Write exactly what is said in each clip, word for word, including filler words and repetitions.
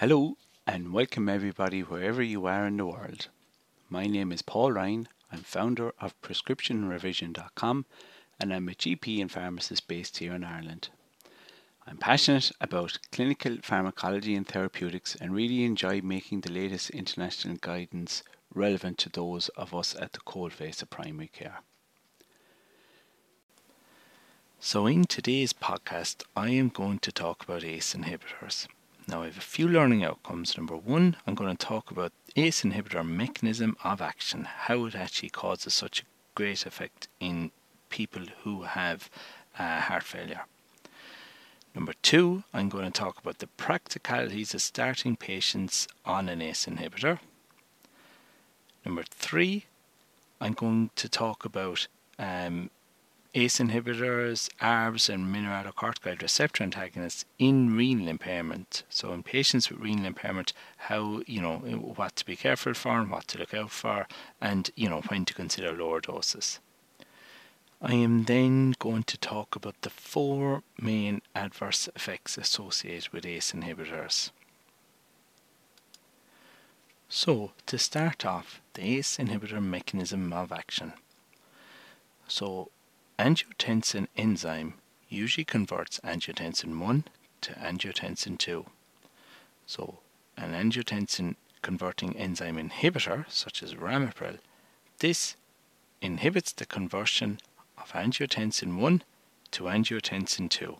Hello and welcome everybody wherever you are in the world. My name is Paul Ryan, I'm founder of Prescription Revision dot com and I'm a G P and pharmacist based here in Ireland. I'm passionate about clinical pharmacology and therapeutics and really enjoy making the latest international guidance relevant to those of us at the coalface of primary care. So in today's podcast I am going to talk about ACE inhibitors. Now I have a few learning outcomes. Number one, I'm going to talk about ACE inhibitor mechanism of action, how it actually causes such a great effect in people who have uh, heart failure. Number two, I'm going to talk about the practicalities of starting patients on an ACE inhibitor. Number three, I'm going to talk about um, ACE inhibitors, A R Bs and mineralocorticoid receptor antagonists in renal impairment. So in patients with renal impairment, how, you know, what to be careful for and what to look out for, and, you know, when to consider lower doses. I am then going to talk about the four main adverse effects associated with ACE inhibitors. So to start off, the ACE inhibitor mechanism of action. So angiotensin enzyme usually converts angiotensin one to angiotensin two. So an angiotensin converting enzyme inhibitor, such as Ramipril, this inhibits the conversion of angiotensin one to angiotensin two.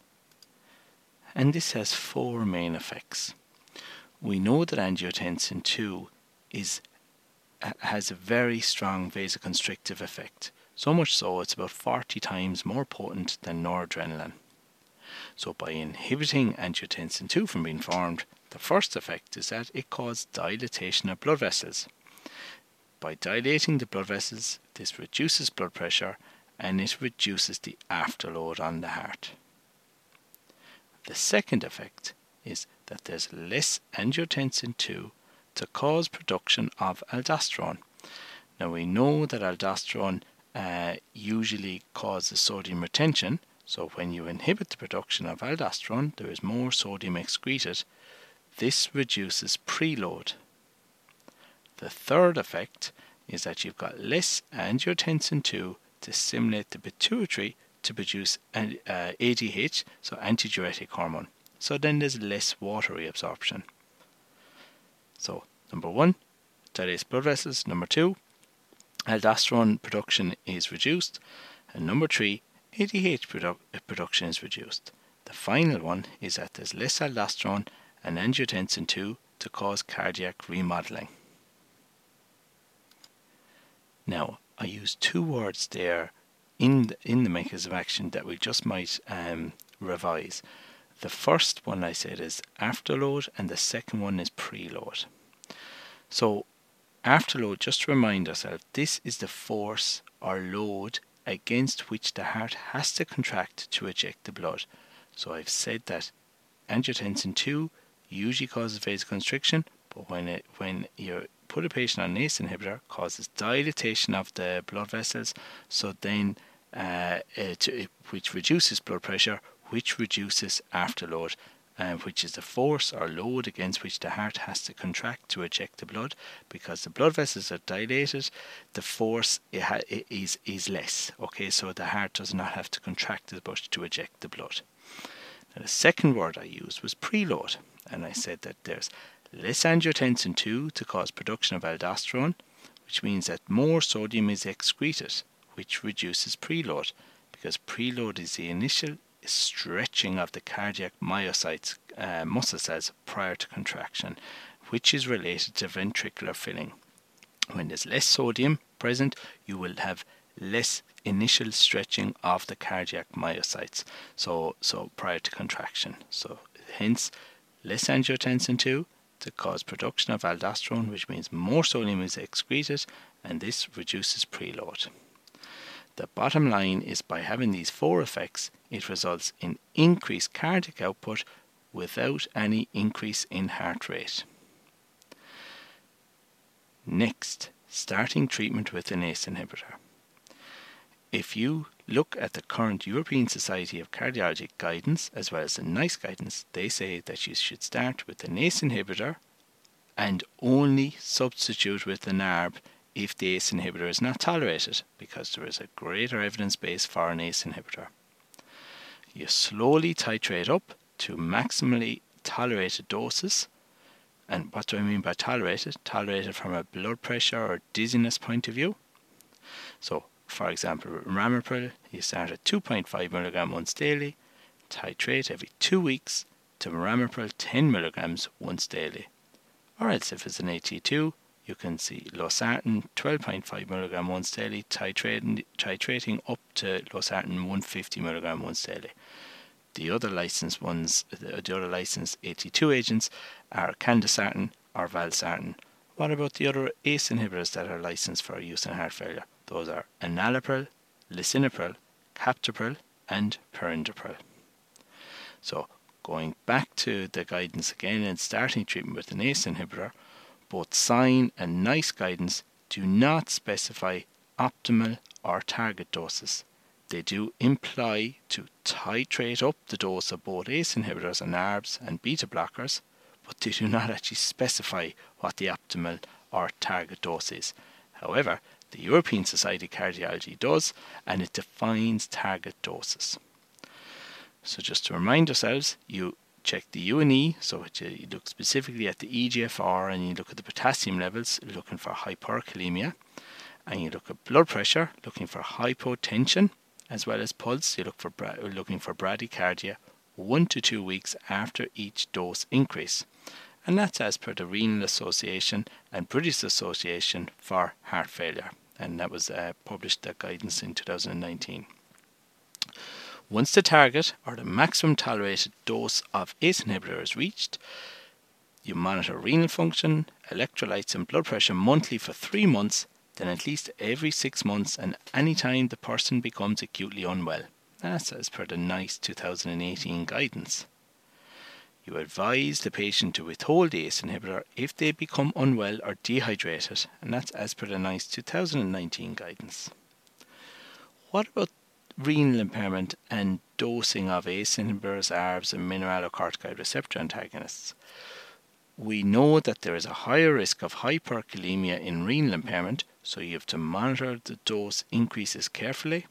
And this has four main effects. We know that angiotensin two is, has a very strong vasoconstrictive effect. So much so, it's about forty times more potent than noradrenaline. So by inhibiting angiotensin two from being formed, the first effect is that it causes dilatation of blood vessels. By dilating the blood vessels, this reduces blood pressure and it reduces the afterload on the heart. The second effect is that there's less angiotensin two to cause production of aldosterone. Now we know that aldosterone Uh, usually causes sodium retention, so when you inhibit the production of aldosterone there is more sodium excreted. This reduces preload. The third effect is that you've got less angiotensin two to stimulate the pituitary to produce an, uh, A D H, so antidiuretic hormone, so then there's less water reabsorption. So number one, dilates blood vessels. Number two, aldosterone production is reduced. And number three, A D H produ- production is reduced. The final one is that there's less aldosterone and angiotensin two to cause cardiac remodeling. Now, I use two words there in the, in the mechanism of action that we just might um, revise. The first one I said is afterload and the second one is preload. So afterload, just to remind ourselves, this is the force or load against which the heart has to contract to eject the blood. So I've said that angiotensin two usually causes vasoconstriction, but when it, when you put a patient on an ACE inhibitor, causes dilatation of the blood vessels, so then uh, it, it, which reduces blood pressure, which reduces afterload, Uh, which is the force or load against which the heart has to contract to eject the blood. Because the blood vessels are dilated, the force it ha- it is, is less. Okay, so the heart does not have to contract as much to eject the blood. Now the second word I used was preload, and I said that there's less angiotensin two to cause production of aldosterone, which means that more sodium is excreted, which reduces preload, because preload is the initial stretching of the cardiac myocytes, uh, muscle cells prior to contraction, which is related to ventricular filling. When there's less sodium present, you will have less initial stretching of the cardiac myocytes, so so prior to contraction. So hence less angiotensin two to cause production of aldosterone, which means more sodium is excreted, and this reduces preload. The bottom line is by having these four effects, it results in increased cardiac output without any increase in heart rate. Next, starting treatment with an ACE inhibitor. If you look at the current European Society of Cardiology guidance, as well as the NICE guidance, they say that you should start with an ACE inhibitor and only substitute with an A R B if the ACE inhibitor is not tolerated, because there is a greater evidence base for an ACE inhibitor. You slowly titrate up to maximally tolerated doses. And what do I mean by tolerated? Tolerated from a blood pressure or dizziness point of view. So, for example, Ramipril, you start at two point five milligrams once daily, titrate every two weeks to Ramipril ten milligrams once daily. Or else if it's an A T two, you can see Losartan twelve point five milligrams once daily, titrating, titrating up to Losartan one hundred fifty milligrams once daily. The other licensed ones, the other licensed A T two agents are Candesartan or Valsartan. What about the other ACE inhibitors that are licensed for use in heart failure? Those are Enalapril, lisinopril, captopril, and Perindopril. So, going back to the guidance again and starting treatment with an ACE inhibitor, both SIGN and NICE guidance do not specify optimal or target doses. They do imply to titrate up the dose of both ACE inhibitors and A R Bs and beta blockers, but they do not actually specify what the optimal or target dose is. However, the European Society of Cardiology does, and it defines target doses. So just to remind ourselves, you check the U and E, so you look specifically at the E G F R and you look at the potassium levels, looking for hyperkalemia, and you look at blood pressure, looking for hypotension, as well as pulse, you look for looking for bradycardia one to two weeks after each dose increase. And that's as per the Renal Association and British Association for Heart Failure. And that was uh, published, that guidance, in two thousand nineteen. Once the target or the maximum tolerated dose of ACE inhibitor is reached, you monitor renal function, electrolytes and blood pressure monthly for three months, then at least every six months and any time the person becomes acutely unwell. That's as per the NICE two thousand eighteen guidance. You advise the patient to withhold the ACE inhibitor if they become unwell or dehydrated, and that's as per the NICE two thousand nineteen guidance. What about renal impairment and dosing of ACE inhibitors, A R Bs and mineralocorticoid receptor antagonists? We know that there is a higher risk of hyperkalemia in renal impairment, so you have to monitor the dose increases carefully.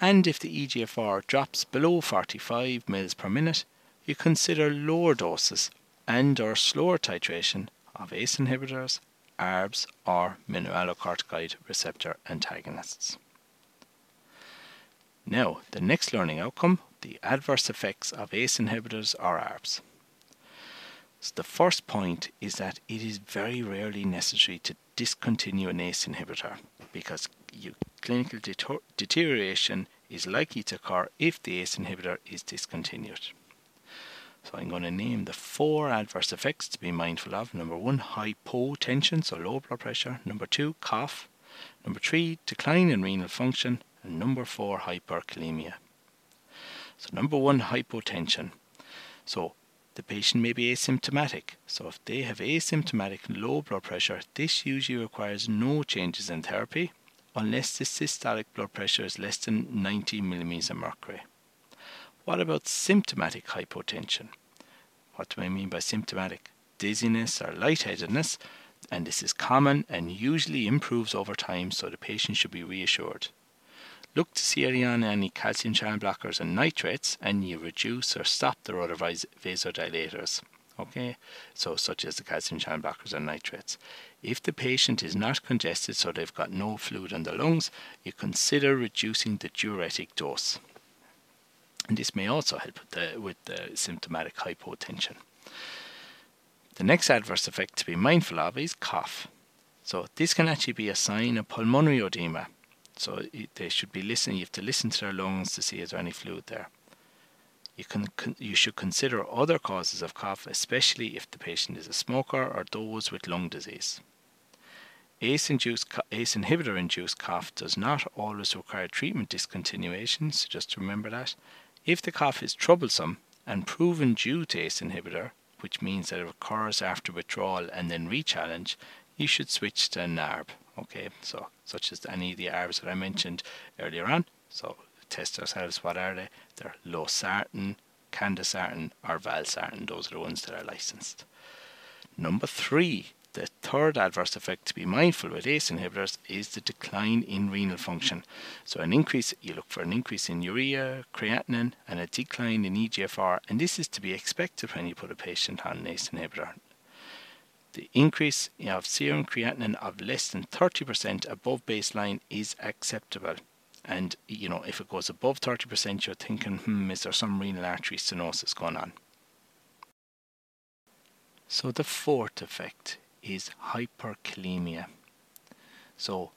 And if the E G F R drops below forty-five milliliters per minute, you consider lower doses and or slower titration of ACE inhibitors, A R Bs or mineralocorticoid receptor antagonists. Now, the next learning outcome, the adverse effects of ACE inhibitors or A R Bs. So the first point is that it is very rarely necessary to discontinue an ACE inhibitor because you, clinical deter- deterioration is likely to occur if the ACE inhibitor is discontinued. So I'm going to name the four adverse effects to be mindful of. Number one, hypotension, so low blood pressure. Number two, cough. Number three, decline in renal function. And number four, hyperkalemia. So number one, hypotension. So the patient may be asymptomatic. So if they have asymptomatic low blood pressure, this usually requires no changes in therapy unless the systolic blood pressure is less than ninety millimeters of mercury. What about symptomatic hypotension? What do I mean by symptomatic? Dizziness or lightheadedness, and this is common and usually improves over time, so the patient should be reassured. Look to see on any calcium channel blockers and nitrates, and you reduce or stop their other vasodilators, okay? So such as the calcium channel blockers and nitrates. If the patient is not congested, so they've got no fluid in the lungs, you consider reducing the diuretic dose. And this may also help with the, with the symptomatic hypotension. The next adverse effect to be mindful of is cough. So this can actually be a sign of pulmonary oedema. So they should be listening. You have to listen to their lungs to see is there any fluid there. You can you should consider other causes of cough, especially if the patient is a smoker or those with lung disease. ACE induced, ACE inhibitor-induced cough does not always require treatment discontinuation, so just remember that. If the cough is troublesome and proven due to ACE inhibitor, which means that it occurs after withdrawal and then re-challenge, you should switch to an A R B okay, so such as any of the A R Bs that I mentioned earlier on. So test ourselves, what are they? They're Losartan, Candesartan or Valsartan. Those are the ones that are licensed. Number three, the third adverse effect to be mindful with A C E inhibitors is the decline in renal function. So an increase, you look for an increase in urea, creatinine and a decline in E G F R, and this is to be expected when you put a patient on an A C E inhibitor. The increase of serum creatinine of less than thirty percent above baseline is acceptable. And, you know, if it goes above thirty percent, you're thinking, hmm, is there some renal artery stenosis going on? So the fourth effect is hyperkalemia. So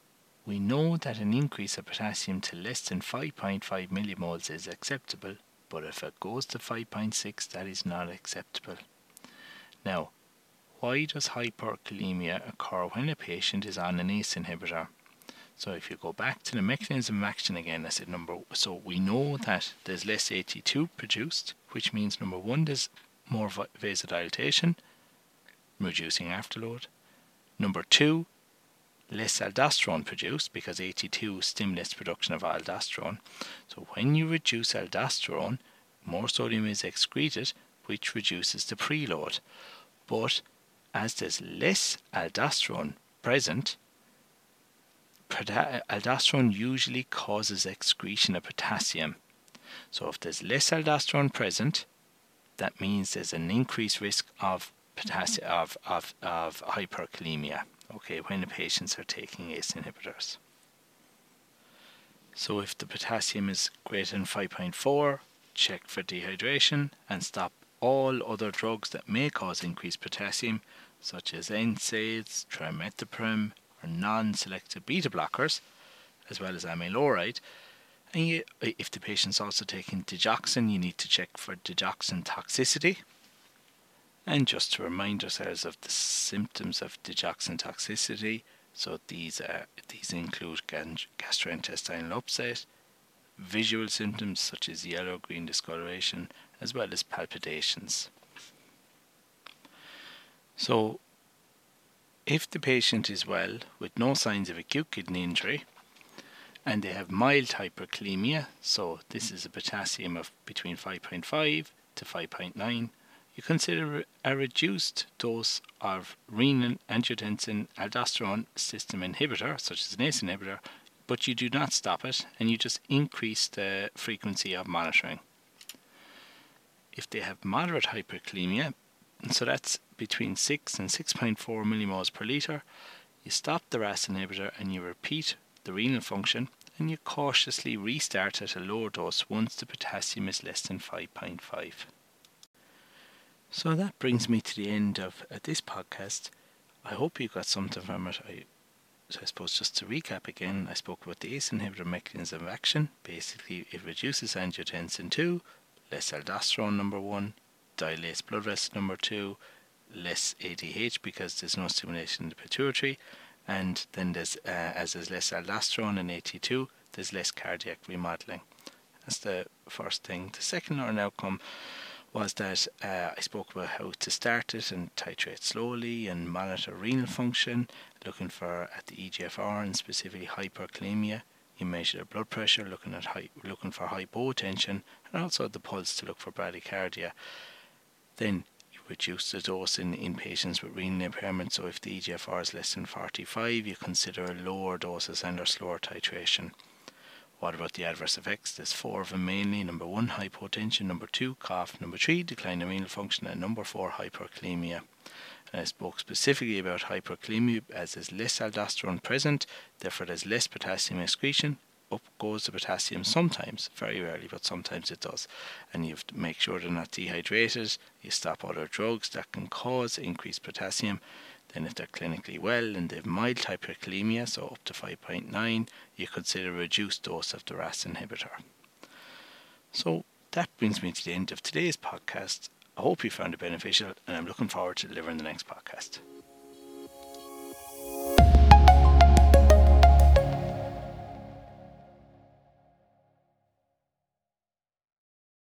we know that an increase of potassium to less than five point five millimoles is acceptable, but if it goes to five point six, that is not acceptable. Now, why does hyperkalemia occur when a patient is on an A C E inhibitor? So if you go back to the mechanism of action again, I said number, so we know that there's less A T two produced, which means number one, there's more vasodilatation, reducing afterload. Number two, less aldosterone produced because A T two stimulates production of aldosterone. So when you reduce aldosterone, more sodium is excreted, which reduces the preload. But as there's less aldosterone present, aldosterone usually causes excretion of potassium. So if there's less aldosterone present, that means there's an increased risk of potassium of, of, of hyperkalemia, okay, when the patients are taking A C E inhibitors. So if the potassium is greater than five point four, check for dehydration and stop all other drugs that may cause increased potassium, such as N SAIDs, trimethoprim, non-selective beta blockers, as well as amiloride. And you, if the patient's also taking digoxin, you need to check for digoxin toxicity. And just to remind ourselves of the symptoms of digoxin toxicity, so these are, these include gastrointestinal upset, visual symptoms such as yellow-green discoloration, as well as palpitations. So if the patient is well with no signs of acute kidney injury and they have mild hyperkalemia, so this is a potassium of between five point five to five point nine, you consider a reduced dose of renin-angiotensin-aldosterone system inhibitor, such as an A C E inhibitor, but you do not stop it and you just increase the frequency of monitoring. If they have moderate hyperkalemia, so that's between six and six point four millimoles per litre, you stop the R A S inhibitor and you repeat the renal function and you cautiously restart at a lower dose once the potassium is less than five point five. So that brings me to the end of uh, this podcast. I hope you got something from it. I, so I suppose just to recap again, I spoke about the A C E inhibitor mechanism of action. Basically it reduces angiotensin two, less aldosterone number one, dilates blood vessels number two, less A D H because there's no stimulation in the pituitary, and then there's uh, as there's less aldosterone and A T two, there's less cardiac remodeling. That's the first thing. The second learned outcome was that uh, I spoke about how to start it and titrate slowly and monitor renal function, looking for at the E G F R and specifically hyperkalemia. You measure the blood pressure, looking at high, looking for hypotension, and also the pulse to look for bradycardia. Then reduce the dose in, in patients with renal impairment. So if the E G F R is less than forty-five, you consider lower doses and or slower titration. What about the adverse effects? There's four of them mainly. Number one, hypotension. Number two, cough. Number three, decline in renal function. And number four, hyperkalemia. And I spoke specifically about hyperkalemia as there's less aldosterone present, therefore there's less potassium excretion. Up goes the potassium sometimes, very rarely, but sometimes it does. And you have to make sure they're not dehydrated. You stop other drugs that can cause increased potassium. Then if they're clinically well and they have mild hyperkalemia, so up to five point nine, you consider a reduced dose of the R A S inhibitor. So that brings me to the end of today's podcast. I hope you found it beneficial, and I'm looking forward to delivering the next podcast.